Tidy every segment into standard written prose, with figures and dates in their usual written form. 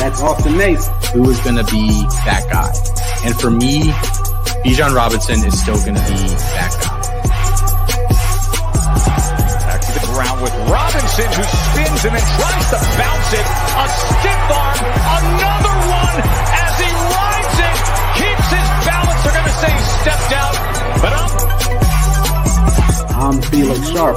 That's Austin Nate. Who is going to be that guy? And for me, Bijan Robinson is still going to be that guy. Back to the ground with Robinson, who spins and then tries to bounce it. A stiff arm, another one as he rides it, keeps his balance. They're going to say step down, but up. I'm Felix Sharp.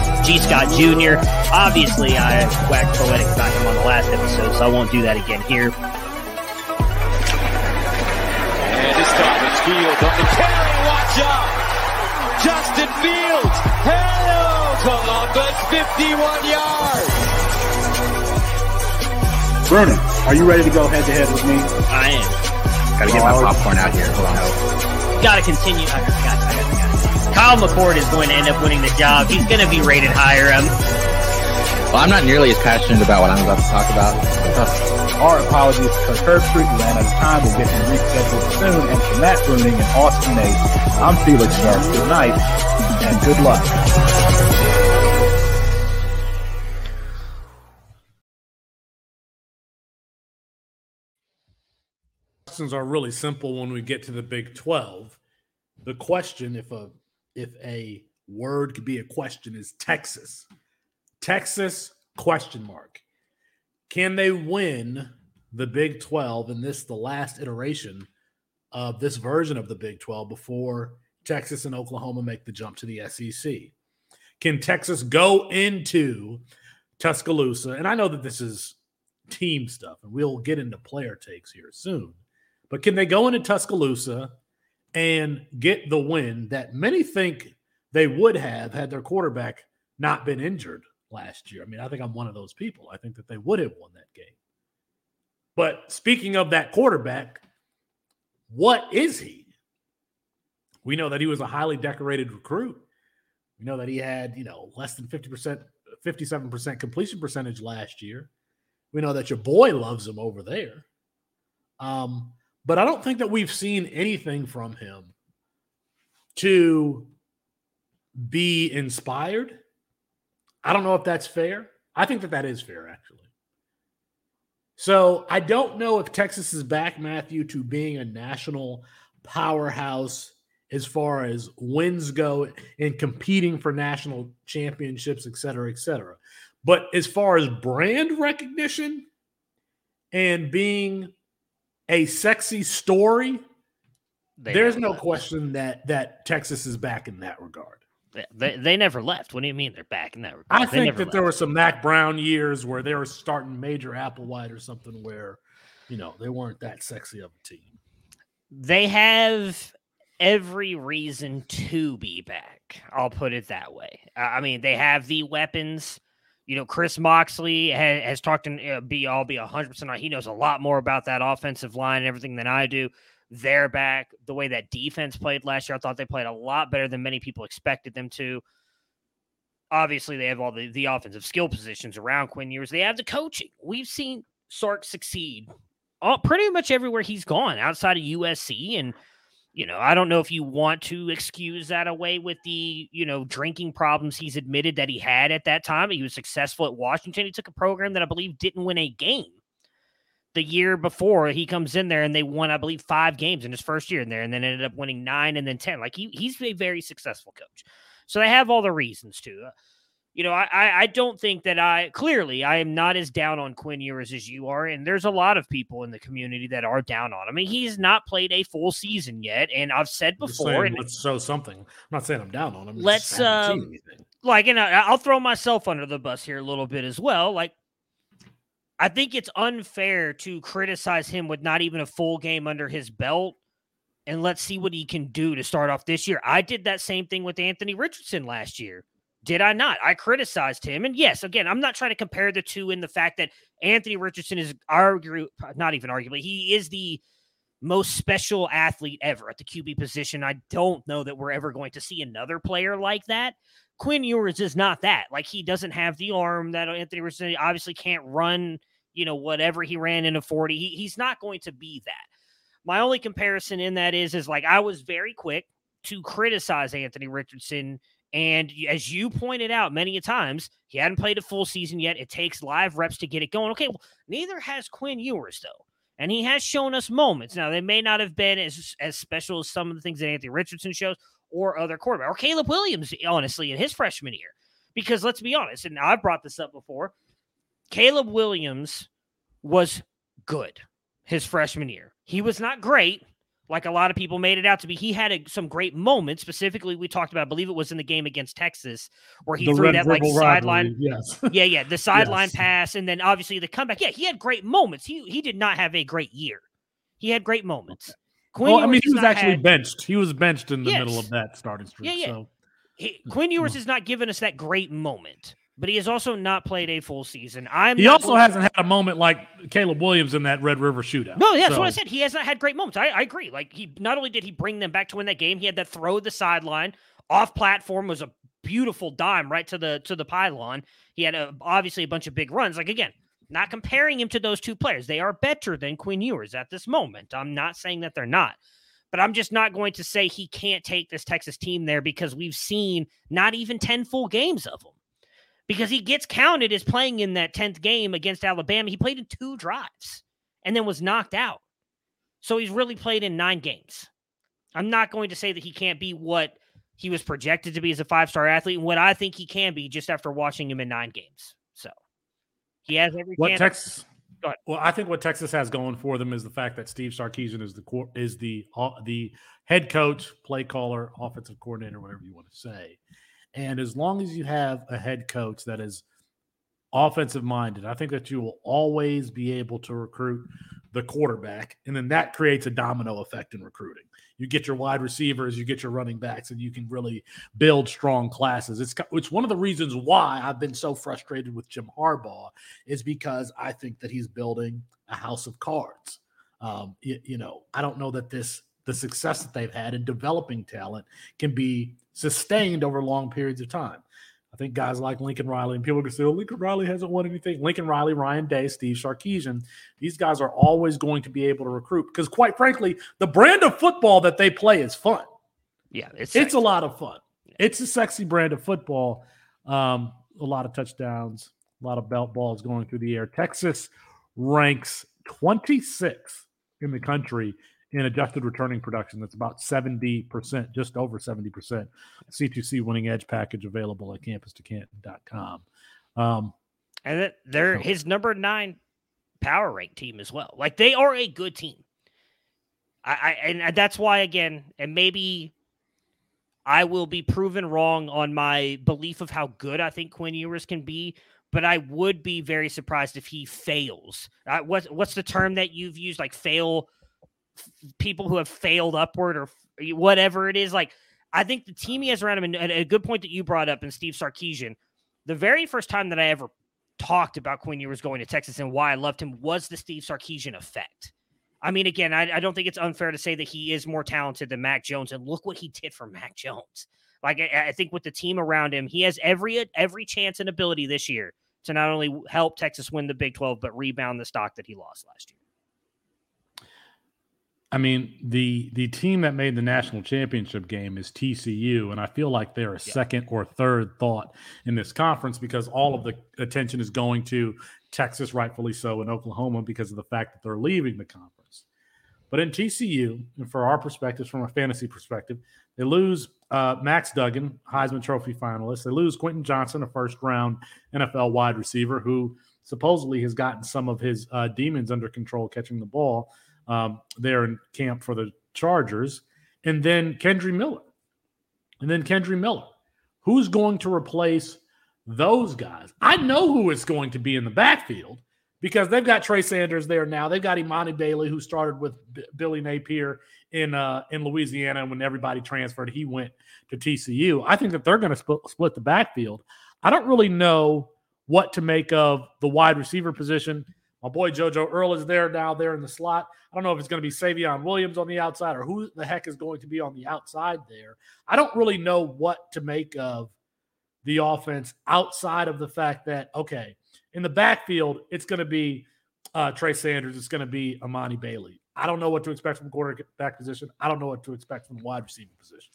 G. Scott Jr. Obviously, I whacked poetic about him on the last episode, so I won't do that again here. And this time it's Fields on the carry. Watch out! Justin Fields! Hello, Columbus! 51 yards! Bruno, are you ready to go head-to-head with me? I am. Gotta get my popcorn out here. Hold on. Gotta continue. I got it. Kyle McCord is going to end up winning the job. He's going to be rated higher. Well, I'm not nearly as passionate about what I'm about to talk about. Our apologies for Kirk Street. We ran out of time. We'll get him rescheduled soon. And for Matt Bruning and Austin Nate, I'm Felix Sharp. Good night and good luck. Questions are really simple when we get to the Big 12. The question, if a word could be a question, is Texas. Texas, question mark. Can they win the Big 12 in this, the last iteration of this version of the Big 12 before Texas and Oklahoma make the jump to the SEC? Can Texas go into Tuscaloosa? And I know that this is team stuff, and we'll get into player takes here soon. But can they go into Tuscaloosa and get the win that many think they would have had their quarterback not been injured last year? I mean, I think I'm one of those people. I think that they would have won that game. But speaking of that quarterback, what is he? We know that he was a highly decorated recruit. We know that he had, less than 50%, 57% completion percentage last year. We know that your boy loves him over there. But I don't think that we've seen anything from him to be inspired. I don't know if that's fair. I think that is fair, actually. So I don't know if Texas is back, Matthew, to being a national powerhouse as far as wins go and competing for national championships, et cetera, et cetera. But as far as brand recognition and being – a sexy story, there's no question that Texas is back in that regard. They never left. What do you mean they're back in that regard? I think that there were some Mac Brown years where they were starting Major Applewhite or something where, they weren't that sexy of a team. They have every reason to be back. I'll put it that way. I mean, they have the weapons. Chris Moxley has talked, and I'll be 100% on. He knows a lot more about that offensive line and everything than I do. They're back. The way that defense played last year, I thought they played a lot better than many people expected them to. Obviously, they have all the offensive skill positions around Quinn Ewers. They have the coaching. We've seen Sark succeed pretty much everywhere he's gone outside of USC. And, I don't know if you want to excuse that away with the, drinking problems he's admitted that he had at that time. He was successful at Washington. He took a program that I believe didn't win a game the year before. He comes in there and they won, I believe, 5 games in his first year in there and then ended up winning 9 and then 10. Like he's a very successful coach. So they have all the reasons to. you know, I don't think that I am not as down on Quinn Ewers as you are. And there's a lot of people in the community that are down on him. I mean, he's not played a full season yet. And I've said before, and let's show something. I'm not saying I'm down on him. Let's I'll throw myself under the bus here a little bit as well. Like, I think it's unfair to criticize him with not even a full game under his belt. And let's see what he can do to start off this year. I did that same thing with Anthony Richardson last year. Did I not? I criticized him. And yes, again, I'm not trying to compare the two in the fact that Anthony Richardson is he is the most special athlete ever at the QB position. I don't know that we're ever going to see another player like that. Quinn Ewers is not that. Like, he doesn't have the arm that Anthony Richardson obviously can't run, you know, whatever he ran in a 40. He's not going to be that. My only comparison in that is like, I was very quick to criticize Anthony Richardson. And as you pointed out many a times, he hadn't played a full season yet. It takes live reps to get it going. Okay, well, neither has Quinn Ewers, though. And he has shown us moments. Now, they may not have been as special as some of the things that Anthony Richardson shows or other quarterback, or Caleb Williams, honestly, in his freshman year. Because let's be honest, and I've brought this up before, Caleb Williams was good his freshman year. He was not great, like a lot of people made it out to be. He had some great moments. Specifically, we talked about, I believe it was in the game against Texas, where he threw that like sideline. Yes. The sideline pass. And then obviously the comeback. Yeah, he had great moments. He did not have a great year. He had great moments. Well, I mean, he was actually benched. He was benched in the middle of that starting streak. Yeah, yeah. So. Quinn Ewers has not given us that great moment, but he has also not played a full season. He also hasn't had a moment like Caleb Williams in that Red River shootout. No, that's what I said. He has not had great moments. I agree. Like, he not only did he bring them back to win that game, he had that throw the sideline off platform, was a beautiful dime right to the pylon. He had obviously a bunch of big runs. Like, again, not comparing him to those two players. They are better than Quinn Ewers at this moment. I'm not saying that they're not. But I'm just not going to say he can't take this Texas team there, because we've seen not even 10 full games of him. Because he gets counted as playing in that 10th game against Alabama. He played in 2 drives and then was knocked out. So he's really played in 9 games. I'm not going to say that he can't be what he was projected to be as a 5-star athlete and what I think he can be just after watching him in 9 games. So he has every chance. Well, I think what Texas has going for them is the fact that Steve Sarkisian is the head coach, play caller, offensive coordinator, whatever you want to say. And as long as you have a head coach that is offensive-minded, I think that you will always be able to recruit the quarterback, and then that creates a domino effect in recruiting. You get your wide receivers, you get your running backs, and you can really build strong classes. It's one of the reasons why I've been so frustrated with Jim Harbaugh, is because I think that he's building a house of cards. I don't know that the success that they've had in developing talent can be sustained over long periods of time. I think guys like Lincoln Riley, and people can say, Lincoln Riley hasn't won anything. Lincoln Riley, Ryan Day, Steve Sarkisian, these guys are always going to be able to recruit, because quite frankly, the brand of football that they play is fun. Yeah, it's a lot of fun. Yeah. It's a sexy brand of football. A lot of touchdowns, a lot of belt balls going through the air. Texas ranks 26th in the country in adjusted returning production. That's about 70%, just over 70%. C2C Winning Edge package available at Campus2Canton.com. And they're his number 9 power rank team as well. Like, they are a good team. And that's why, again, and maybe I will be proven wrong on my belief of how good I think Quinn Ewers can be, but I would be very surprised if he fails. What's the term that you've used? Like, fail... people who have failed upward or whatever it is. Like, I think the team he has around him, and a good point that you brought up in Steve Sarkisian, the very first time that I ever talked about Quinn Ewers going to Texas and why I loved him was the Steve Sarkisian effect. I mean, again, I don't think it's unfair to say that he is more talented than Mac Jones, and look what he did for Mac Jones. Like, I think with the team around him, he has every chance and ability this year to not only help Texas win the Big 12, but rebound the stock that he lost last year. I mean, the team that made the national championship game is TCU, and I feel like they're a second or third thought in this conference, because all of the attention is going to Texas, rightfully so, and Oklahoma because of the fact that they're leaving the conference. But in TCU, and for our perspectives, from a fantasy perspective, they lose Max Duggan, Heisman Trophy finalist. They lose Quentin Johnson, a first-round NFL wide receiver who supposedly has gotten some of his demons under control catching the ball there in camp for the Chargers. And then Kendre Miller. Who's going to replace those guys? I know who it's going to be in the backfield because they've got Trey Sanders there now. They've got Imani Bailey, who started with Billy Napier in Louisiana. And when everybody transferred, he went to TCU. I think that they're going to split the backfield. I don't really know what to make of the wide receiver position. My boy Jojo Earle is there now, there in the slot. I don't know if it's going to be Savion Williams on the outside or who the heck is going to be on the outside there. I don't really know what to make of the offense outside of the fact that, okay, in the backfield, it's going to be Trey Sanders. It's going to be Imani Bailey. I don't know what to expect from the quarterback position. I don't know what to expect from the wide receiver position.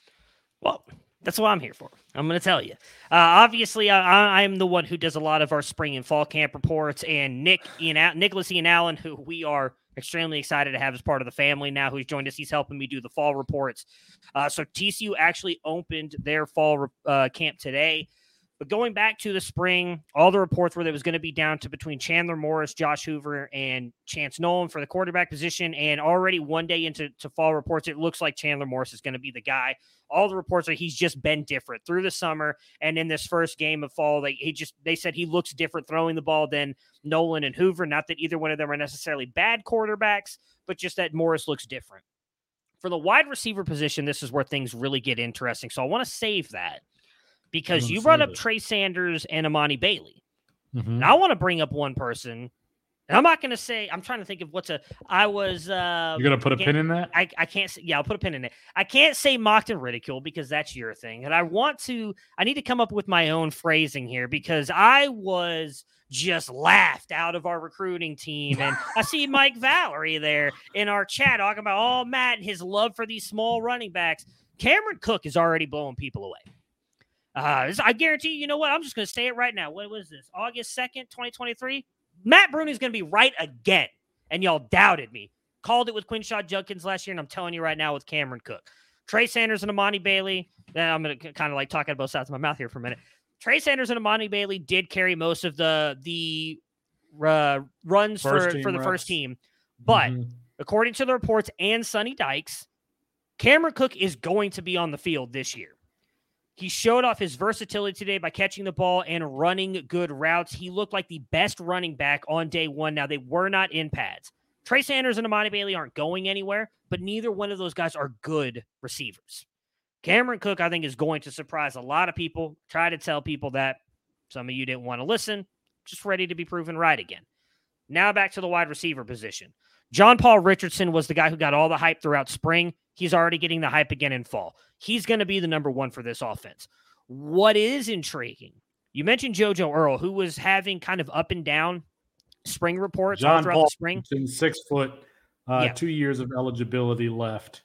Well, that's what I'm here for. I'm going to tell you. Obviously, I'm the one who does a lot of our spring and fall camp reports, and Nicholas Ian Allen, who we are extremely excited to have as part of the family now, who's joined us. He's helping me do the fall reports. So TCU actually opened their fall camp today. But going back to the spring, all the reports were that it was going to be down to between Chandler Morris, Josh Hoover, and Chance Nolan for the quarterback position. And already one day into fall reports, it looks like Chandler Morris is going to be the guy. All the reports are he's just been different through the summer. And in this first game of fall, they said he looks different throwing the ball than Nolan and Hoover. Not that either one of them are necessarily bad quarterbacks, but just that Morris looks different. For the wide receiver position, this is where things really get interesting. So I want to save that. Because you brought up Trey Sanders and Imani Bailey. Mm-hmm. Now I want to bring up one person. And I'm not going to say, I'm trying to think of what's a, I was. You're going to put a pin in that? I can't say, yeah, I'll put a pin in it. I can't say mocked and ridiculed because that's your thing. And I need to come up with my own phrasing here because I was just laughed out of our recruiting team. And I see Mike Valerie there in our chat talking about, oh, Matt and his love for these small running backs. Cameron Cook is already blowing people away. I guarantee you know what? I'm just going to say it right now. What was this? August 2nd, 2023? Matt Bruni is going to be right again. And y'all doubted me. Called it with Quinshad Judkins last year, and I'm telling you right now with Cameron Cook. Trey Sanders and Imani Bailey. I'm going to kind of like talk out of both sides of my mouth here for a minute. Trey Sanders and Imani Bailey did carry most of the runs for the first team. But according to the reports and Sonny Dykes, Cameron Cook is going to be on the field this year. He showed off his versatility today by catching the ball and running good routes. He looked like the best running back on day one. Now, they were not in pads. Trey Sanders and Imani Bailey aren't going anywhere, but neither one of those guys are good receivers. Cameron Cook, I think, is going to surprise a lot of people. Try to tell people that. Some of you didn't want to listen. Just ready to be proven right again. Now back to the wide receiver position. John Paul Richardson was the guy who got all the hype throughout spring. He's already getting the hype again in fall. He's going to be the number one for this offense. What is intriguing? You mentioned Jojo Earle, who was having kind of up and down spring reports all throughout the spring. John Paul, 6 foot, 2 years of eligibility left.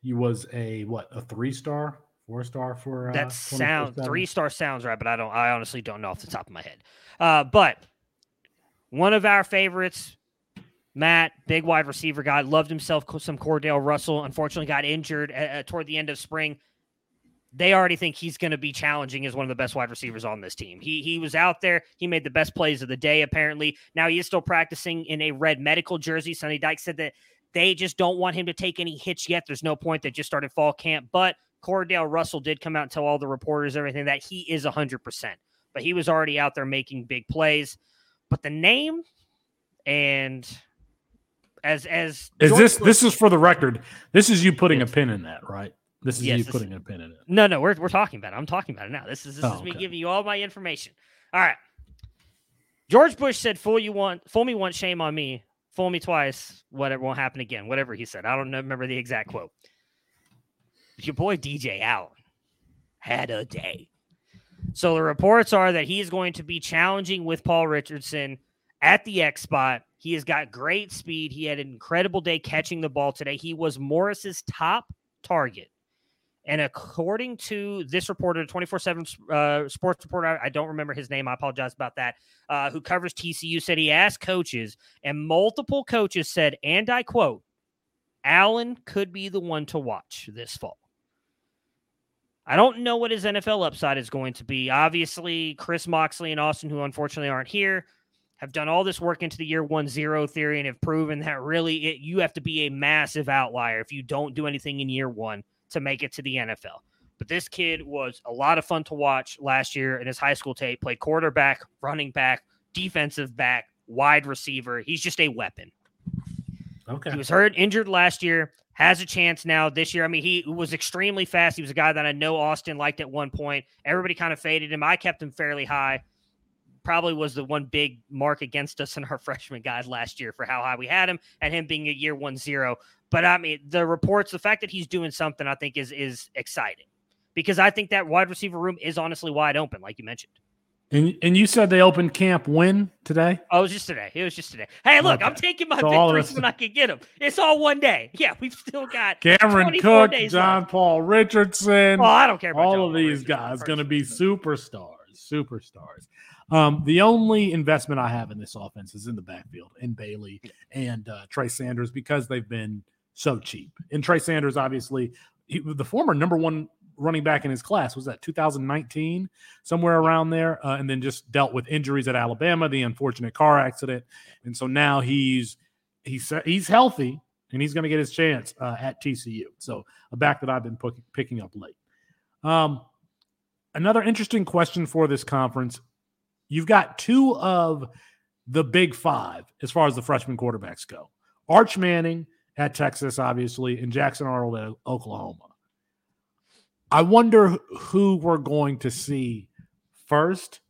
He was a 3-star, 4-star for that sound. 3-star sounds right, but I honestly don't know off the top of my head. But one of our favorites. Matt, big wide receiver guy, loved himself some Cordell Russell, unfortunately got injured toward the end of spring. They already think he's going to be challenging as one of the best wide receivers on this team. He was out there. He made the best plays of the day, apparently. Now he is still practicing in a red medical jersey. Sonny Dykes said that they just don't want him to take any hits yet. There's no point. They just started fall camp. But Cordell Russell did come out and tell all the reporters everything that he is 100%. But he was already out there making big plays. But the name and... This is for the record. This is you putting a pin in that, right? This is you putting a pin in it. No, we're talking about it. I'm talking about it now. This is me giving you all my information. All right. George Bush said, fool me once, shame on me. Fool me twice, whatever won't happen again. Whatever he said. I don't remember the exact quote. Your boy DJ Allen had a day. So the reports are that he is going to be challenging with Paul Richardson at the X spot. He has got great speed. He had an incredible day catching the ball today. He was Morris's top target. And according to this reporter, 24/7 sports reporter, I don't remember his name. I apologize about that, who covers TCU, said he asked coaches, and multiple coaches said, and I quote, Allen could be the one to watch this fall. I don't know what his NFL upside is going to be. Obviously, Chris Moxley and Austin, who unfortunately aren't here, have done all this work into the year 1-0 theory and have proven that really you have to be a massive outlier if you don't do anything in year one to make it to the NFL. But this kid was a lot of fun to watch last year in his high school tape, played quarterback, running back, defensive back, wide receiver. He's just a weapon. Okay. He was injured last year, has a chance now this year. I mean, he was extremely fast. He was a guy that I know Austin liked at one point. Everybody kind of faded him. I kept him fairly high. Probably was the one big mark against us in our freshman guide last year for how high we had him and him being a year 1-0. But I mean, the reports, the fact that he's doing something, I think is exciting because I think that wide receiver room is honestly wide open, like you mentioned. And you said they opened camp when today? Oh, it was just today. Hey, look, okay. I'm taking my victories when I can get them. It's all one day. Yeah, we've still got Cameron Cook, John Paul Richardson. Oh, I don't care about all of these guys. Going to be superstars. The only investment I have in this offense is in the backfield, in Bailey and Trey Sanders, because they've been so cheap. And Trey Sanders, obviously, the former number one running back in his class was that 2019, somewhere around there, and then just dealt with injuries at Alabama, the unfortunate car accident, and so now he's healthy and he's going to get his chance at TCU. So a back that I've been picking up late. Another interesting question for this conference: you've got two of the Big Five as far as the freshman quarterbacks go, Arch Manning at Texas, obviously, and Jackson Arnold at Oklahoma. I wonder who we're going to see first,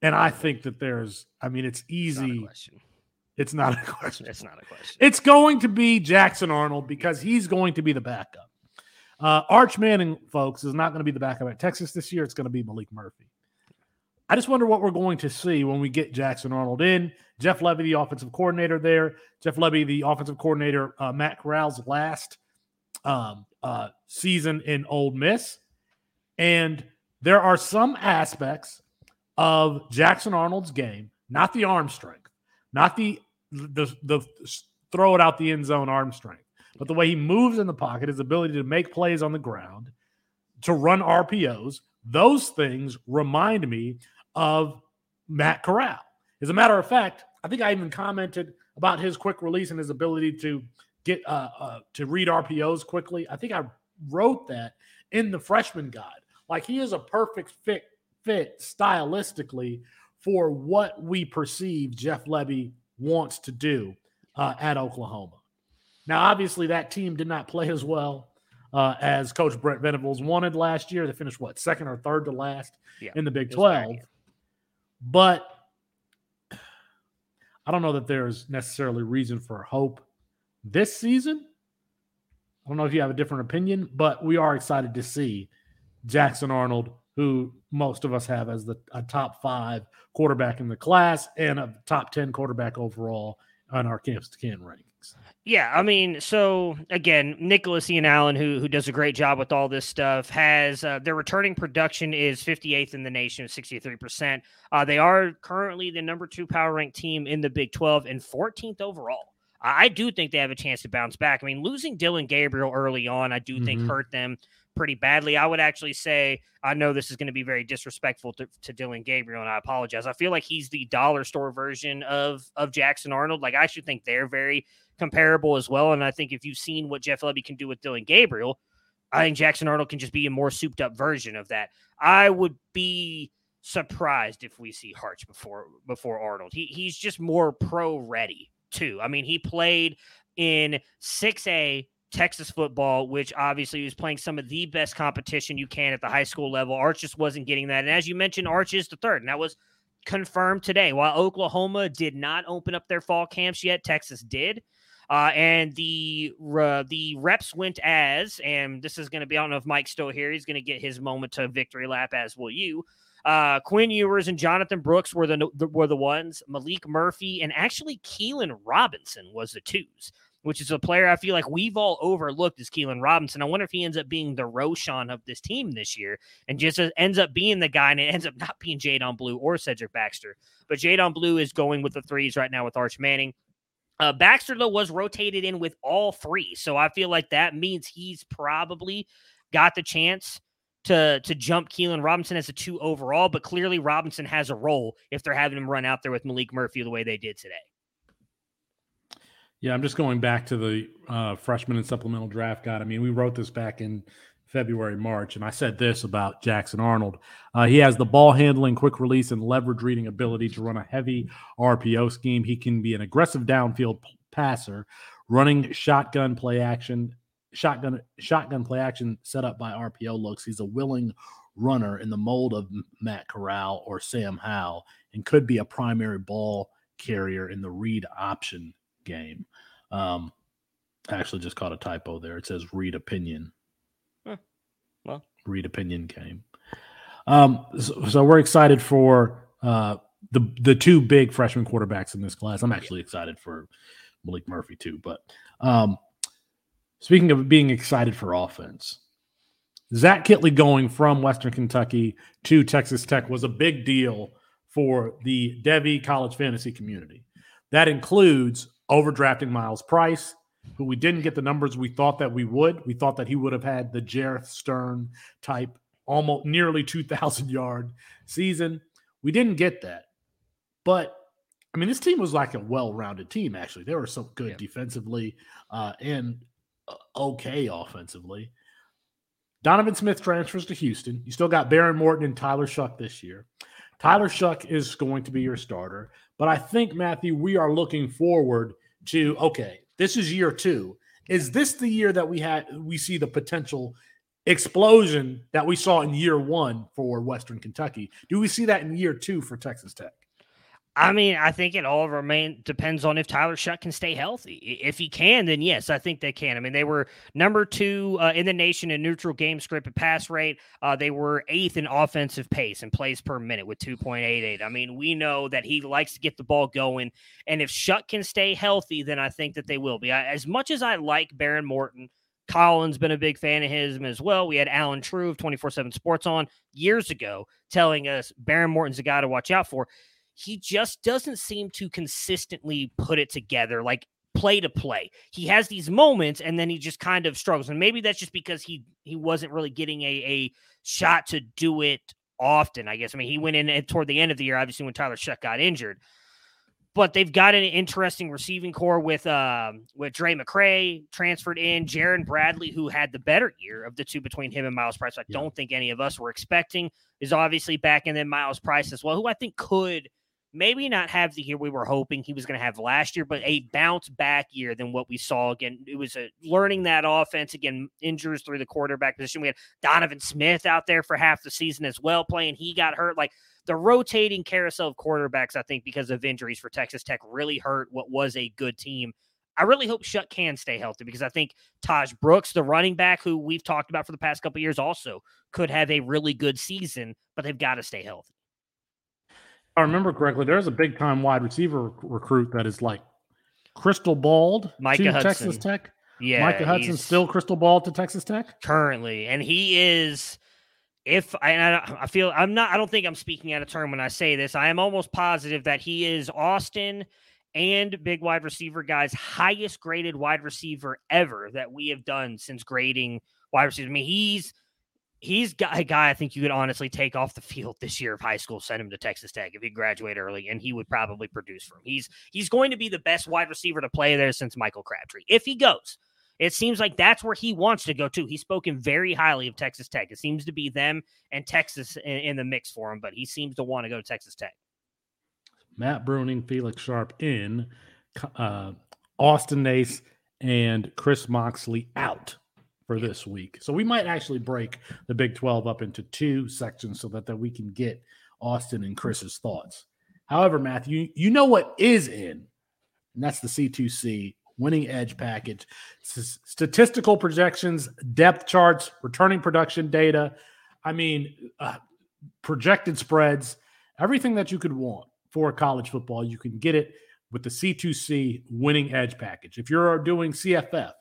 and I think that it's easy. It's not a question. It's going to be Jackson Arnold because he's going to be the backup. Arch Manning, folks, is not going to be the backup at Texas this year. It's going to be Malik Murphy. I just wonder what we're going to see when we get Jackson Arnold in. Jeff Lebby, the offensive coordinator there. Matt Corral's last season in Ole Miss, and there are some aspects of Jackson Arnold's game, not the arm strength, not the throw it out the end zone arm strength, but the way he moves in the pocket, his ability to make plays on the ground, to run RPOs. Those things remind me of Matt Corral. As a matter of fact, I think I even commented about his quick release and his ability to get to read RPOs quickly. I think I wrote that in the freshman guide. Like, he is a perfect fit stylistically for what we perceive Jeff Lebby wants to do at Oklahoma. Now, obviously, that team did not play as well as Coach Brent Venables wanted last year. They finished second or third to last in the Big 12. But I don't know that there's necessarily reason for hope this season. I don't know if you have a different opinion, but we are excited to see Jackson Arnold, who most of us have as a top five quarterback in the class and a top 10 quarterback overall on our Campus2Canton rankings. Yeah, I mean, so again, Nicholas Ian Allen, who does a great job with all this stuff, has their returning production is 58th in the nation, 63%. They are currently the number 2 power ranked team in the Big 12 and 14th overall. I do think they have a chance to bounce back. I mean, losing Dillon Gabriel early on, I do think hurt them pretty badly. I would actually say, I know this is going to be very disrespectful to Dillon Gabriel, and I apologize. I feel like he's the dollar store version of Jackson Arnold. Like, I actually think they're very comparable as well. And I think if you've seen what Jeff Lebby can do with Dillon Gabriel, I think Jackson Arnold can just be a more souped up version of that. I would be surprised if we see Hartch before Arnold. He's just more pro ready. Too. I mean, he played in 6A Texas football, which obviously he was playing some of the best competition you can at the high school level. Arch just wasn't getting that. And as you mentioned, Arch is the third, and that was confirmed today. While Oklahoma did not open up their fall camps yet, Texas did. And the reps went as, and this is going to be, I don't know if Mike's still here. He's going to get his moment to victory lap, as will you. Quinn Ewers and Jonathan Brooks were the ones. Malik Murphy and actually Keilan Robinson was the twos, which is a player I feel like we've all overlooked is Keilan Robinson. I wonder if he ends up being the Roshan of this team this year and just ends up being the guy, and it ends up not being Jadon Blue or Cedric Baxter. But Jadon Blue is going with the threes right now with Arch Manning. Baxter, though, was rotated in with all three, so I feel like that means he's probably got the chance to jump Keilan Robinson as a 2 overall, but clearly Robinson has a role if they're having him run out there with Malik Murphy the way they did today. Yeah, I'm just going back to the freshman and supplemental draft guide. I mean, we wrote this back in February, March, and I said this about Jackson Arnold. He has the ball handling, quick release, and leverage reading ability to run a heavy RPO scheme. He can be an aggressive downfield passer, running shotgun play action set up by RPO looks. He's a willing runner in the mold of Matt Corral or Sam Howell and could be a primary ball carrier in the read option game. I actually just caught a typo there. It says read opinion. Well, read opinion game. So we're excited for the two big freshman quarterbacks in this class. I'm actually excited for Malik Murphy too, but speaking of being excited for offense, Zach Kitley going from Western Kentucky to Texas Tech was a big deal for the Devy college fantasy community. That includes overdrafting Miles Price, who we didn't get the numbers we thought that we would. We thought that he would have had the Jareth Stern type, almost nearly 2,000-yard season. We didn't get that. But, I mean, this team was like a well-rounded team, actually. They were so good defensively and okay offensively. Donovan Smith transfers to Houston. You still got Baron Morton and Tyler Shuck this year. Tyler Shuck is going to be your starter. But I think, Matthew, we are looking forward to, okay, this is year two. Is this the year that we see the potential explosion that we saw in year one for Western Kentucky? Do we see that in year two for Texas Tech? I mean, I think it all depends on if Tyler Shuck can stay healthy. If he can, then yes, I think they can. I mean, they were number 2 in the nation in neutral game script and pass rate. They were 8th in offensive pace and plays per minute with 2.88. I mean, we know that he likes to get the ball going, and if Shuck can stay healthy, then I think that they will be. As much as I like Baron Morton, Colin's been a big fan of his as well. We had Alan True of 24/7 Sports on years ago telling us Baron Morton's a guy to watch out for. He just doesn't seem to consistently put it together, like play to play. He has these moments, and then he just kind of struggles. And maybe that's just because he wasn't really getting a shot to do it often, I guess. I mean, he went in toward the end of the year, obviously, when Tyler Shuck got injured. But they've got an interesting receiving core with Dre McCray transferred in, Jaron Bradley, who had the better year of the two between him and Miles Price. I don't think any of us were expecting, is obviously back, and then Miles Price as well, who I think could maybe not have the year we were hoping he was going to have last year, but a bounce-back year than what we saw. Again, it was learning that offense. Again, injuries through the quarterback position. We had Donovan Smith out there for half the season as well playing. He got hurt. Like, the rotating carousel of quarterbacks, I think, because of injuries for Texas Tech really hurt what was a good team. I really hope Shuck can stay healthy because I think Taj Brooks, the running back who we've talked about for the past couple of years, also could have a really good season, but they've got to stay healthy. I remember correctly, there's a big-time wide receiver recruit that is like crystal bald to Hudson. Texas Tech. Yeah, Micah Hudson's still crystal bald to Texas Tech currently, and he is. I don't think I'm speaking out of turn when I say this. I am almost positive that he is Austin and big wide receiver guys' highest graded wide receiver ever that we have done since grading wide receivers. I mean, He's a guy I think you could honestly take off the field this year of high school, send him to Texas Tech if he graduated early, and he would probably produce for him. He's going to be the best wide receiver to play there since Michael Crabtree. If he goes, it seems like that's where he wants to go, too. He's spoken very highly of Texas Tech. It seems to be them and Texas in the mix for him, but he seems to want to go to Texas Tech. Matt Bruning, Felix Sharp in, Austin Nace, and Chris Moxley out for this week. So we might actually break the Big 12 up into two sections so that we can get Austin and Chris's thoughts. However, Matthew, you know what is in, and that's the C2C winning edge package. Statistical projections, depth charts, returning production data. I mean, projected spreads, everything that you could want for college football, you can get it with the C2C winning edge package. If you're doing CFF,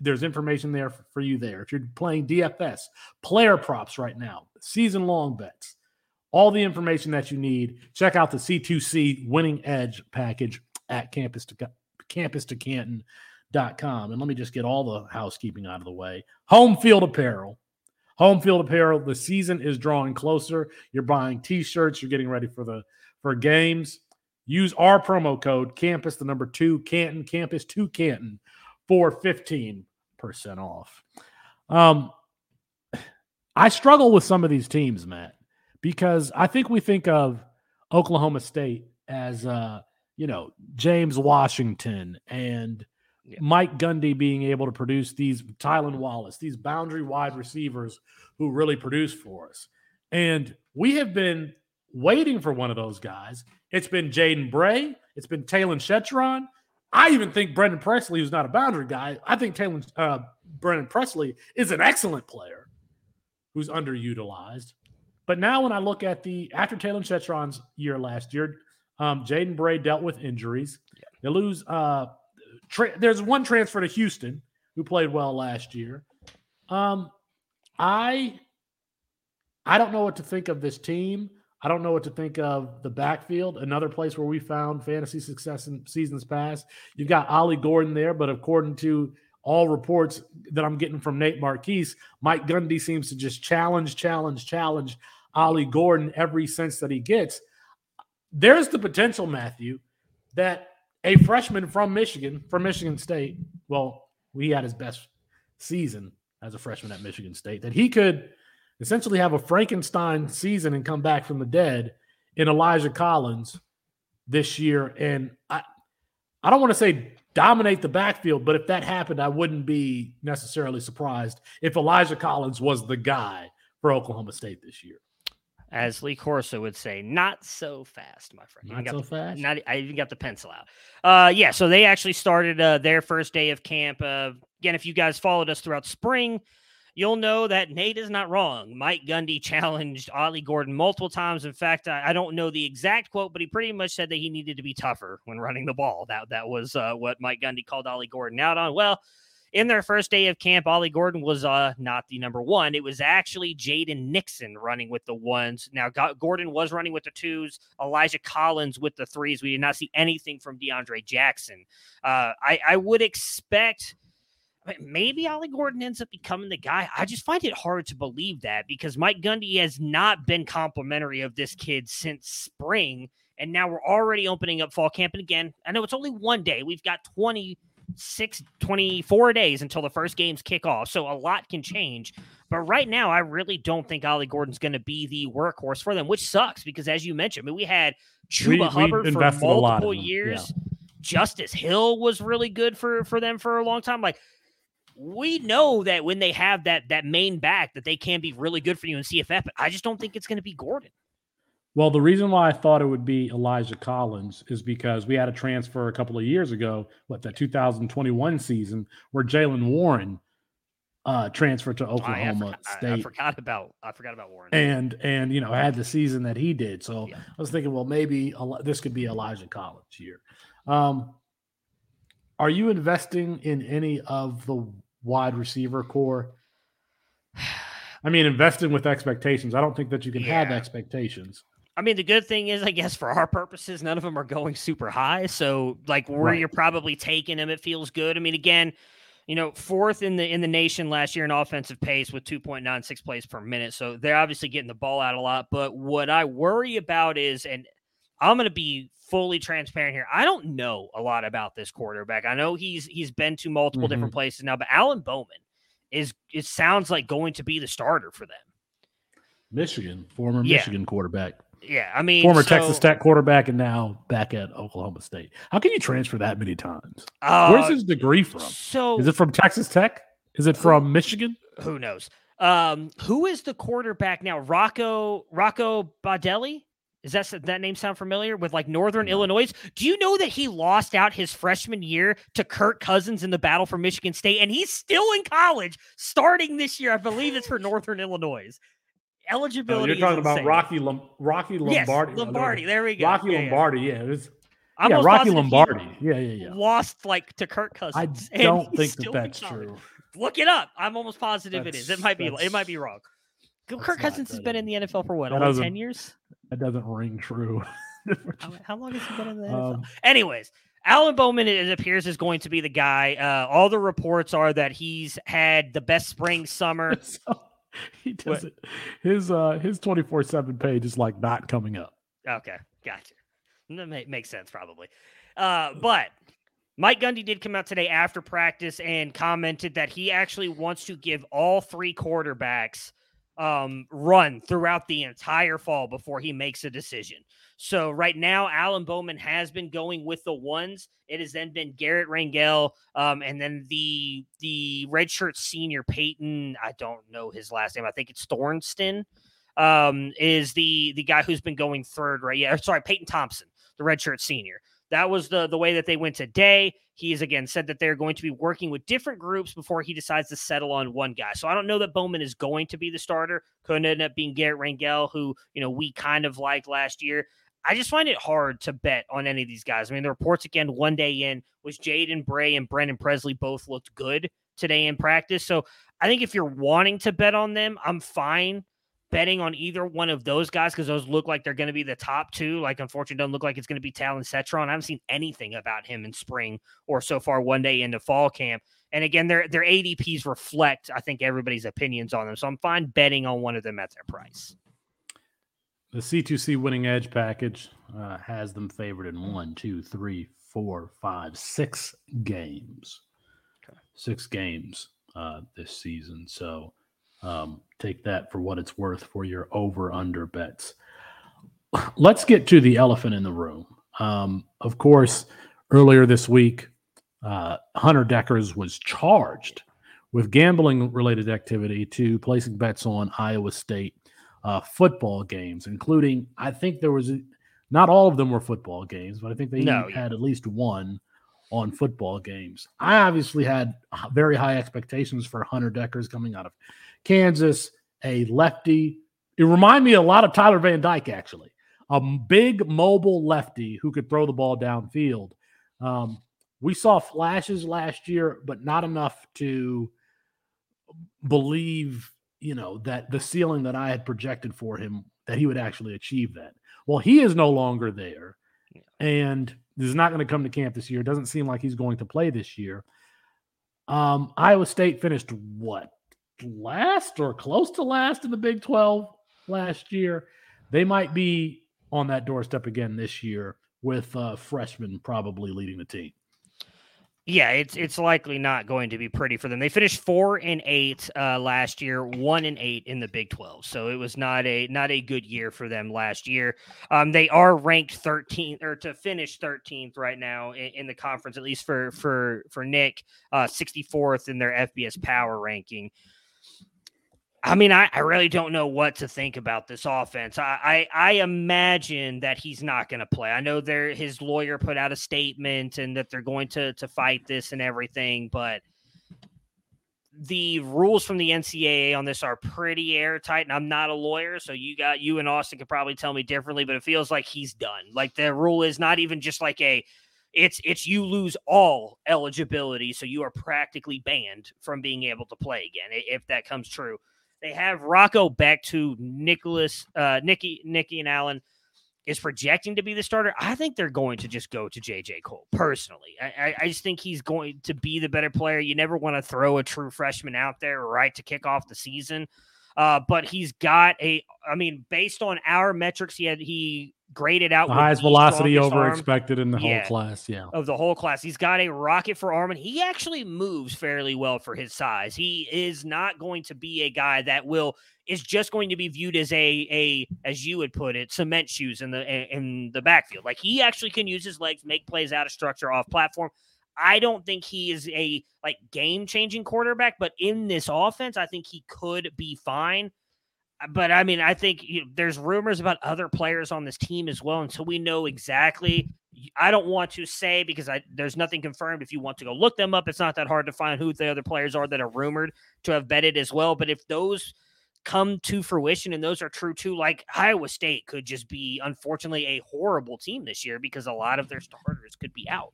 there's information there for you there. If you're playing DFS, player props right now, season-long bets, all the information that you need, check out the C2C Winning Edge package at Campus2Canton.com. And let me just get all the housekeeping out of the way. Home Field Apparel. Home field apparel, the season is drawing closer. You're buying T-shirts. You're getting ready for games. Use our promo code, Campus, the number 2, Canton, Campus2Canton, for 15% off. I struggle with some of these teams, Matt, because I think we think of Oklahoma State as, James Washington and Mike Gundy being able to produce these, Tylan Wallace, these boundary wide receivers who really produce for us. And we have been waiting for one of those guys. It's been Jaden Bray. It's been Talon Shetron. I even think Brendan Presley, who's not a boundary guy, I think Brendan Presley is an excellent player who's underutilized. But now when I look at after Talon Shetron's year last year, Jaden Bray dealt with injuries. They lose there's one transfer to Houston who played well last year. I don't know what to think of this team. I don't know what to think of the backfield, another place where we found fantasy success in seasons past. You've got Ollie Gordon there, but according to all reports that I'm getting from Nate Marquise, Mike Gundy seems to just challenge Ollie Gordon every sense that he gets. There's the potential, Matthew, that a freshman from Michigan State, well, he had his best season as a freshman at Michigan State, that he could essentially have a Frankenstein season and come back from the dead in Elijah Collins this year. And I don't want to say dominate the backfield, but if that happened, I wouldn't be necessarily surprised if Elijah Collins was the guy for Oklahoma State this year. As Lee Corso would say, not so fast, my friend. I even got the pencil out. So they actually started their first day of camp. Again, if you guys followed us throughout spring, you'll know that Nate is not wrong. Mike Gundy challenged Ollie Gordon multiple times. In fact, I don't know the exact quote, but he pretty much said that he needed to be tougher when running the ball. That was what Mike Gundy called Ollie Gordon out on. Well, in their first day of camp, Ollie Gordon was not the number one. It was actually Jaden Nixon running with the ones. Now, Gordon was running with the twos. Elijah Collins with the threes. We did not see anything from DeAndre Jackson. I would expect maybe Ollie Gordon ends up becoming the guy. I just find it hard to believe that because Mike Gundy has not been complimentary of this kid since spring, and now we're already opening up fall camp. And again, I know it's only one day. We've got 24 days until the first games kick off, so a lot can change. But right now, I really don't think Ollie Gordon's going to be the workhorse for them, which sucks because, as you mentioned, we had Chuba Hubbard for multiple years. Yeah. Justice Hill was really good for them for a long time. Like, we know that when they have that main back that they can be really good for you in CFF, but I just don't think it's going to be Gordon. Well, the reason why I thought it would be Elijah Collins is because we had a transfer a couple of years ago, the 2021 season, where Jalen Warren transferred to Oklahoma State. I forgot about Warren. And had the season that he did. So yeah. I was thinking, well, maybe this could be Elijah Collins here. Are you investing in any of the wide receiver core? I mean, investing with expectations. I don't think that you can have expectations. I mean, the good thing is, I guess, for our purposes, none of them are going super high. So, You're probably taking them, it feels good. I mean, again, fourth in the nation last year in offensive pace with 2.96 plays per minute. So they're obviously getting the ball out a lot. But what I worry about is, and I'm going to be fully transparent here, I don't know a lot about this quarterback. I know he's been to multiple different places now, but Alan Bowman it sounds like going to be the starter for them. Michigan quarterback. Yeah, I mean, former Texas Tech quarterback and now back at Oklahoma State. How can you transfer that many times? Where's his degree from? Is it from Texas Tech? Is it from Michigan? Who knows? Who is the quarterback now? Rocco Baldelli? Is that name sound familiar with Northern Illinois? Do you know that he lost out his freshman year to Kirk Cousins in the battle for Michigan State, and he's still in college starting this year? I believe it's for Northern Illinois. Eligibility. You're talking about Rocky Lombardi. Yes, Lombardi. There we go. Lombardi. Yeah. Rocky Lombardi. Yeah. Lost to Kirk Cousins. I don't think that's true. Look it up. I'm almost positive it is. It might be wrong. Kirk Cousins has been in the NFL for only 10 years? That doesn't ring true. How long has he been in the NFL? Anyways, Alan Bowman, it appears, is going to be the guy. All the reports are that he's had the best spring, summer. He doesn't. His 24/7 page is like not coming up. Okay, gotcha. That makes sense probably. But Mike Gundy did come out today after practice and commented that he actually wants to give all three quarterbacks run throughout the entire fall before he makes a decision. So right now, Alan Bowman has been going with the ones. It has then been Garrett Rangel, and then the redshirt senior Peyton, I don't know his last name. I think it's Thornston, is the guy who's been going third, right? Yeah, sorry, Peyton Thompson, the redshirt senior. That was the way that they went today. He's again said that they're going to be working with different groups before he decides to settle on one guy. So I don't know that Bowman is going to be the starter. Could end up being Garrett Rangel, who, you know, we kind of liked last year. I just find it hard to bet on any of these guys. I mean, the reports again one day in was Jaden Bray and Brendan Presley both looked good today in practice. So I think if you're wanting to bet on them, I'm fine betting on either one of those guys because those look like they're going to be the top two. Like, unfortunately, doesn't look like it's going to be Talon Cetron. I haven't seen anything about him in spring or so far one day into fall camp. And again, their ADPs reflect, I think, everybody's opinions on them. So I'm fine betting on one of them at their price. The C2C winning edge package has them favored in 6 games. Okay. 6 games this season. So take that for what it's worth for your over-under bets. Let's get to the elephant in the room. Of course, earlier this week, Hunter Dekkers was charged with gambling-related activity to placing bets on Iowa State football games, including, I think there was, not all of them were football games, but I think they had at least one on football games. I obviously had very high expectations for Hunter Dekkers coming out of Kansas, a lefty. It reminded me a lot of Tyler Van Dyke, actually. A big, mobile lefty who could throw the ball downfield. We saw flashes last year, but not enough to believe, you know, that the ceiling that I had projected for him, that he would actually achieve that. Well, he is no longer there, and this is not going to come to camp this year. It doesn't seem like he's going to play this year. Iowa State finished what? Last or close to last in the Big 12 last year. They might be on that doorstep again this year with freshmen probably leading the team. Yeah, it's likely not going to be pretty for them. They finished 4-8 last year, 1-8 in the Big 12. So it was not a good year for them last year. They are ranked 13th or to finish 13th right now in the conference, at least for Nick, 64th in their FBS power ranking. I mean, I really don't know what to think about this offense. I imagine that he's not going to play. I know his lawyer put out a statement and that they're going to fight this and everything, but the rules from the NCAA on this are pretty airtight, and I'm not a lawyer, so you and Austin could probably tell me differently, but it feels like he's done. Like, the rule is not even just like it's you lose all eligibility, so you are practically banned from being able to play again, if that comes true. They have Rocco Beck, to Nicky and Allen is projecting to be the starter. I think they're going to just go to J.J. Cole, personally. I just think he's going to be the better player. You never want to throw a true freshman out there right to kick off the season. But he's got based on our metrics, he graded out the highest velocity over expected in the whole class. Yeah. Of the whole class. He's got a rocket for arm, and he actually moves fairly well for his size. He is not going to be a guy that is just going to be viewed as a, as you would put it, cement shoes in the backfield. Like, he actually can use his legs, make plays out of structure, off platform. I don't think he is a game-changing quarterback, but in this offense, I think he could be fine. But, I mean, I think there's rumors about other players on this team as well, and so we know exactly. I don't want to say because there's nothing confirmed. If you want to go look them up, it's not that hard to find who the other players are that are rumored to have betted as well. But if those come to fruition and those are true too, like, Iowa State could just be, unfortunately, a horrible team this year because a lot of their starters could be out.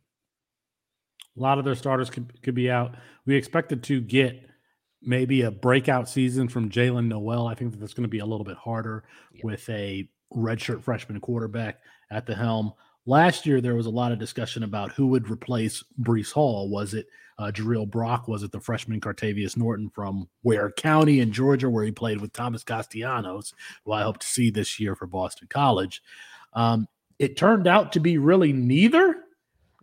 A lot of their starters could be out. We expected to get maybe a breakout season from Jalen Noel. I think that that's going to be a little bit harder with a redshirt freshman quarterback at the helm. Last year, there was a lot of discussion about who would replace Breece Hall. Was it Jareel Brock? Was it the freshman Cartavius Norton from Ware County in Georgia, where he played with Thomas Castellanos, who I hope to see this year for Boston College? It turned out to be really neither.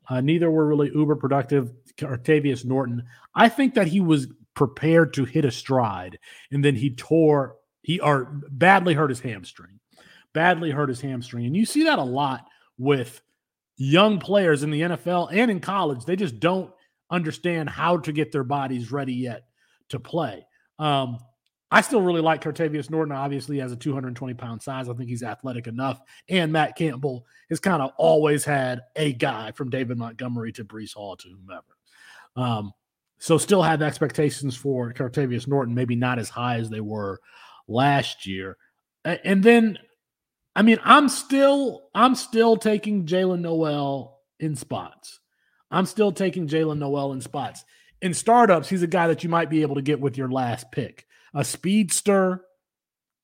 Neither were really uber productive. Cartavius Norton, I think that he was prepared to hit a stride, and then he badly hurt his hamstring. And you see that a lot with young players in the NFL and in college. They just don't understand how to get their bodies ready yet to play. I still really like Cartavius Norton. Obviously, he has a 220-pound size. I think he's athletic enough. And Matt Campbell has kind of always had a guy from David Montgomery to Breece Hall to whomever. So still have expectations for Cartavius Norton, maybe not as high as they were last year. And then, I mean, I'm still taking Jalen Noel in spots. In startups, he's a guy that you might be able to get with your last pick. A speedster,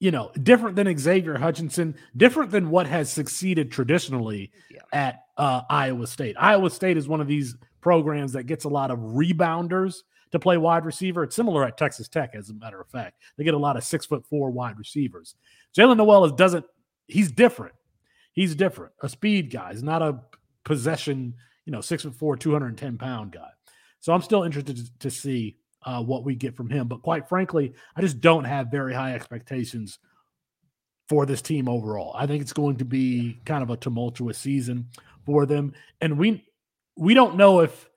different than Xavier Hutchinson, different than what has succeeded traditionally at Iowa State. Iowa State is one of these programs that gets a lot of rebounders to play wide receiver. It's similar at Texas Tech, as a matter of fact. They get a lot of 6'4" wide receivers. Jalen Noel he's different. A speed guy. He's not a possession, 6'4", 210-pound guy. So I'm still interested to see what we get from him. But quite frankly, I just don't have very high expectations for this team overall. I think it's going to be kind of a tumultuous season for them. And we don't know if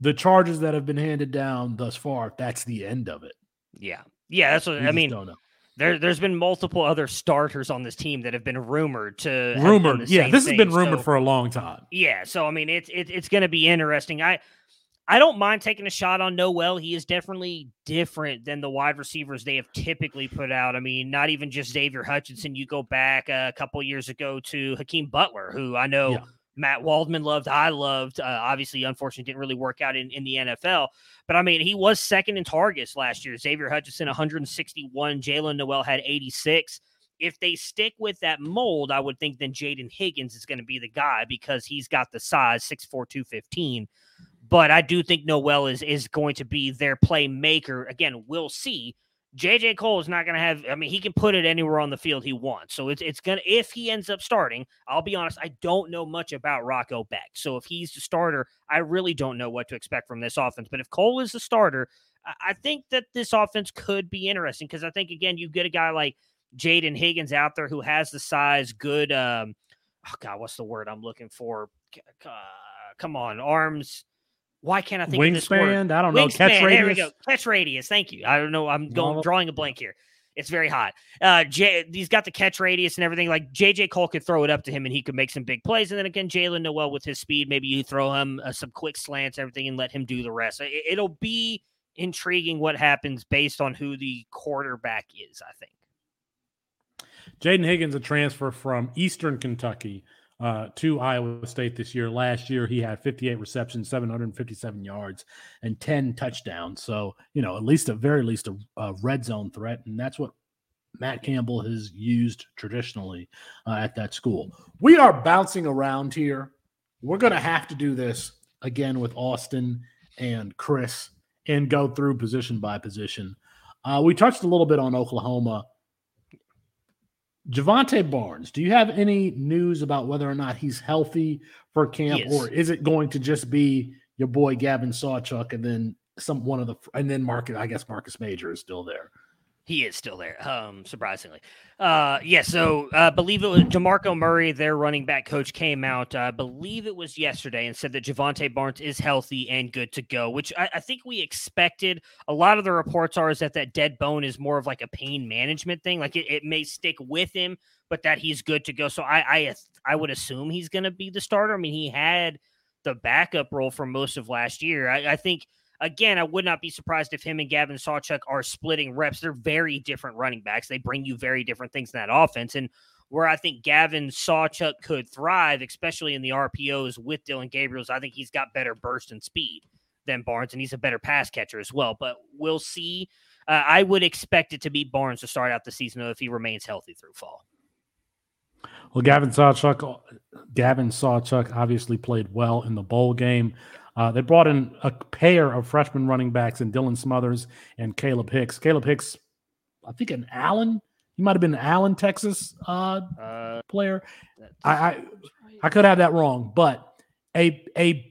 the charges that have been handed down thus far, if that's the end of it. Yeah, that's what I mean. Don't know. There's been multiple other starters on this team that have been rumored to. This has been rumored for a long time. Yeah, so I mean, it's going to be interesting. I don't mind taking a shot on Noel. He is definitely different than the wide receivers they have typically put out. I mean, not even just Xavier Hutchinson. You go back a couple years ago to Hakeem Butler, who I know Matt Waldman loved. I loved. Obviously, unfortunately, didn't really work out in the NFL. But, I mean, he was second in targets last year. Xavier Hutchinson, 161. Jalen Noel had 86. If they stick with that mold, I would think then Jaden Higgins is going to be the guy because he's got the size, 6'4", 215. But I do think Noel is going to be their playmaker. Again, we'll see. J.J. Cole is not going to have – I mean, he can put it anywhere on the field he wants. So it's going to – if he ends up starting, I'll be honest, I don't know much about Rocco Beck. So if he's the starter, I really don't know what to expect from this offense. But if Cole is the starter, I think that this offense could be interesting because I think, again, you get a guy like Jaden Higgins out there who has the size, good what's the word I'm looking for? Arms – why can't I think of this word? I don't know. Wingspan, catch radius. There we go. Catch radius. Thank you. I don't know. I'm drawing a blank here. It's very hot. He's got the catch radius and everything. Like J.J. Cole could throw it up to him and he could make some big plays. And then again, Jalen Noel with his speed, maybe you throw him some quick slants, everything, and let him do the rest. It'll be intriguing what happens based on who the quarterback is, I think. Jaden Higgins, a transfer from Eastern Kentucky. To Iowa State this year. Last year, he had 58 receptions, 757 yards, and 10 touchdowns. So, at very least a red zone threat, and that's what Matt Campbell has used traditionally at that school. We are bouncing around here. We're going to have to do this again with Austin and Chris and go through position by position. We touched a little bit on Oklahoma. Javonte Barnes, do you have any news about whether or not he's healthy for camp, or is it going to just be your boy Gavin Sawchuk and then Marcus? I guess Marcus Major is still there. He is still there, surprisingly. So I believe it was DeMarco Murray, their running back coach, came out, I believe it was yesterday, and said that Javonte Barnes is healthy and good to go, which I think we expected. A lot of the reports are is that dead bone is more of like a pain management thing. Like it may stick with him, but that he's good to go. So I would assume he's going to be the starter. I mean, he had the backup role for most of last year. I think – again, I would not be surprised if him and Gavin Sawchuk are splitting reps. They're very different running backs. They bring you very different things in that offense. And where I think Gavin Sawchuk could thrive, especially in the RPOs with Dillon Gabriel, I think he's got better burst and speed than Barnes, and he's a better pass catcher as well. But we'll see. I would expect it to be Barnes to start out the season, though, if he remains healthy through fall. Well, Gavin Sawchuk obviously played well in the bowl game. They brought in a pair of freshman running backs in Dylan Smothers and Caleb Hicks. Caleb Hicks, I think an Allen. He might have been an Allen, Texas player. I could have that wrong, but a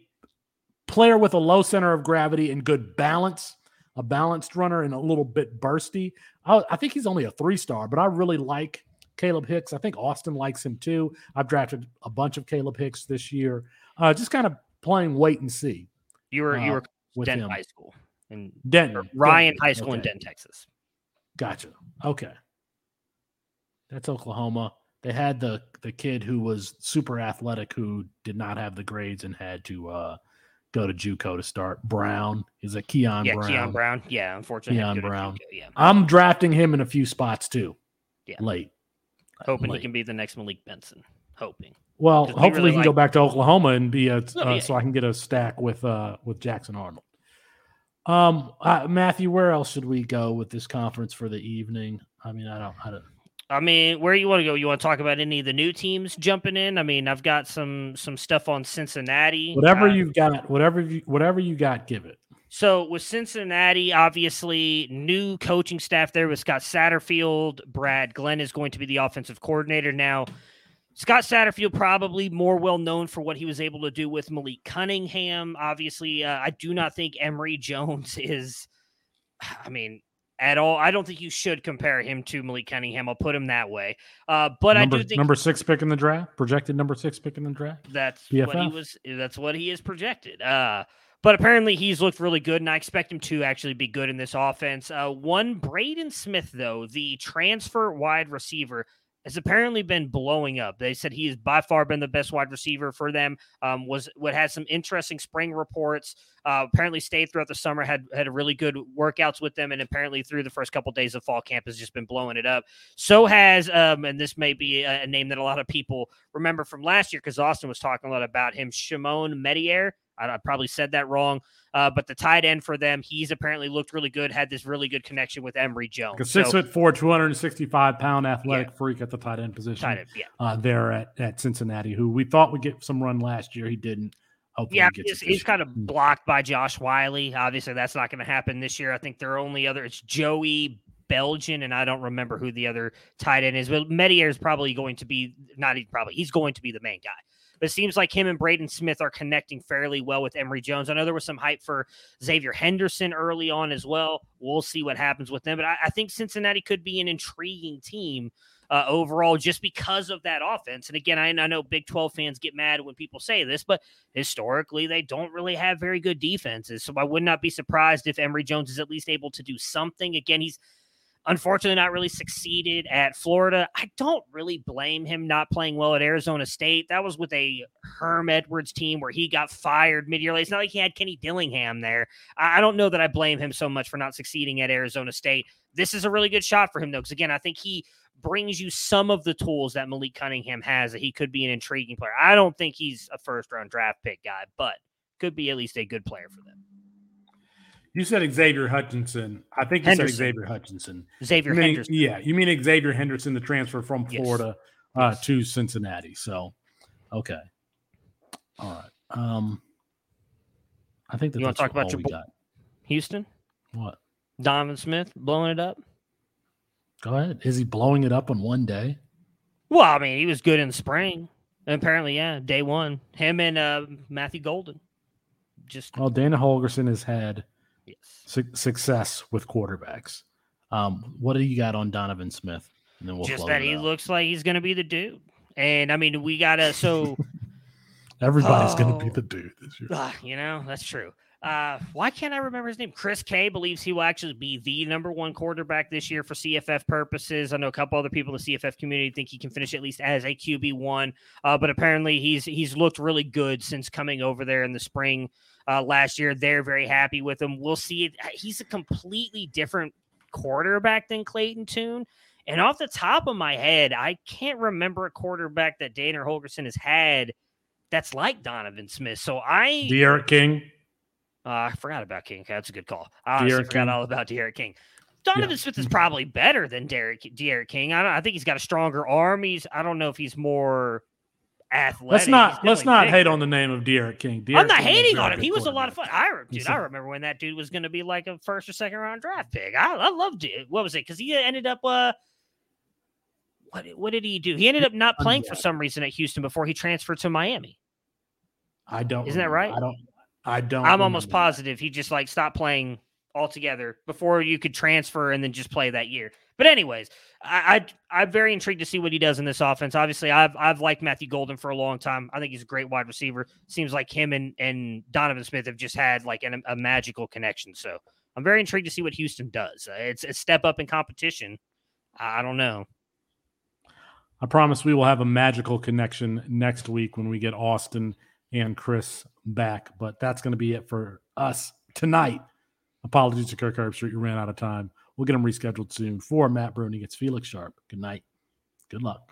player with a low center of gravity and good balance, a balanced runner and a little bit bursty. I think he's only a 3-star, but I really like Caleb Hicks. I think Austin likes him too. I've drafted a bunch of Caleb Hicks this year. Just kind of playing wait and see. You were with Denton him. High School in Denton. Ryan High School in Denton, Texas. Gotcha. Okay. That's Oklahoma. They had the kid who was super athletic who did not have the grades and had to go to JUCO to start. Brown. Is it Keon Brown? Yeah, Keon Brown. Yeah, unfortunately. Keon Brown. Yeah. I'm drafting him in a few spots too. Yeah. Late. Hoping he can be the next Malik Benson. Hoping. Well, hopefully he can go back to Oklahoma and be so I can get a stack with Jackson Arnold. Matthew, where else should we go with this conference for the evening? I mean, where you want to go? You want to talk about any of the new teams jumping in? I mean, I've got some stuff on Cincinnati. Whatever you got, give it. So with Cincinnati, obviously, new coaching staff there with Scott Satterfield. Brad Glenn is going to be the offensive coordinator now. Scott Satterfield probably more well-known for what he was able to do with Malik Cunningham. Obviously, I do not think Emory Jones is, at all. I don't think you should compare him to Malik Cunningham. I'll put him that way. But I do think projected number six pick in the draft. That's BFF. That's what he is projected. But apparently he's looked really good, and I expect him to actually be good in this offense. One Braden Smith, though, the transfer wide receiver, has apparently been blowing up. They said he has by far been the best wide receiver for them. Had some interesting spring reports. Apparently stayed throughout the summer, had a really good workouts with them, and apparently through the first couple of days of fall camp has just been blowing it up. So has, and this may be a name that a lot of people remember from last year because Austin was talking a lot about him, Shimon Metier. I probably said that wrong, but the tight end for them, he's apparently looked really good, had this really good connection with Emory Jones. Like a 6'4", 265-pound athletic freak at the tight end position there at Cincinnati, who we thought would get some run last year. He didn't. Hopefully he's kind of blocked by Josh Wiley. Obviously, that's not going to happen this year. I think their only other – it's Joey Belgian, and I don't remember who the other tight end is. But Metier is probably going to be – not even probably. He's going to be the main guy. But it seems like him and Braden Smith are connecting fairly well with Emory Jones. I know there was some hype for Xavier Henderson early on as well. We'll see what happens with them. But I think Cincinnati could be an intriguing team overall just because of that offense. And again, I know Big 12 fans get mad when people say this, but historically they don't really have very good defenses. So I would not be surprised if Emory Jones is at least able to do something. Again, he's unfortunately not really succeeded at Florida. I don't really blame him not playing well at Arizona State. That was with a Herm Edwards team where he got fired mid-year. It's not like he had Kenny Dillingham there. I don't know that I blame him so much for not succeeding at Arizona State. This is a really good shot for him, though, because, again, I think he brings you some of the tools that Malik Cunningham has that he could be an intriguing player. I don't think he's a first-round draft pick guy, but could be at least a good player for them. You said Xavier Hutchinson. I think you said Xavier Hutchinson. Henderson. Yeah, you mean Xavier Henderson, the transfer from Florida to Cincinnati. So, okay. All right. I think that's all about we got. Houston? What? Donovan Smith blowing it up? Go ahead. Is he blowing it up on one day? Well, I mean, he was good in spring. And apparently, day one. Him and Matthew Golden. Dana Holgerson has had success with quarterbacks. What do you got on Donovan Smith? And then he looks like he's going to be the dude. And, we got to – so everybody's going to be the dude this year. That's true. Why can't I remember his name? Chris K believes he will actually be the number one quarterback this year for CFF purposes. I know a couple other people in the CFF community think he can finish at least as a QB1, but apparently he's looked really good since coming over there in the spring last year. They're very happy with him. We'll see it. He's a completely different quarterback than Clayton Tune. And off the top of my head, I can't remember a quarterback that Dana Holgerson has had that's like Donovan Smith. So Derek King. I forgot about King. That's a good call. I forgot all about Derek King. Donovan Smith is probably better than De'Aaron King. I think he's got a stronger arm. I don't know if he's more athletic. Let's not hate on the name of De'Aaron King. I'm not hating on him. He was a lot of fun. I remember when that dude was going to be like a first or second round draft pick. I loved it. What was it? Because he ended up what did he do? He ended up not playing for some reason at Houston before he transferred to Miami. I don't. Isn't that right? I don't. I'm almost positive he just like stopped playing altogether before you could transfer and then just play that year. But anyways, I'm very intrigued to see what he does in this offense. Obviously, I've liked Matthew Golden for a long time. I think he's a great wide receiver. Seems like him and Donovan Smith have just had like a magical connection. So I'm very intrigued to see what Houston does. It's a step up in competition. I don't know. I promise we will have a magical connection next week when we get Austin and Chris back, but that's going to be it for us tonight. Apologies to Kirk Herbstreit. You ran out of time. We'll get him rescheduled soon. For Matt Bruni, it's Felix Sharp. Good night. Good luck.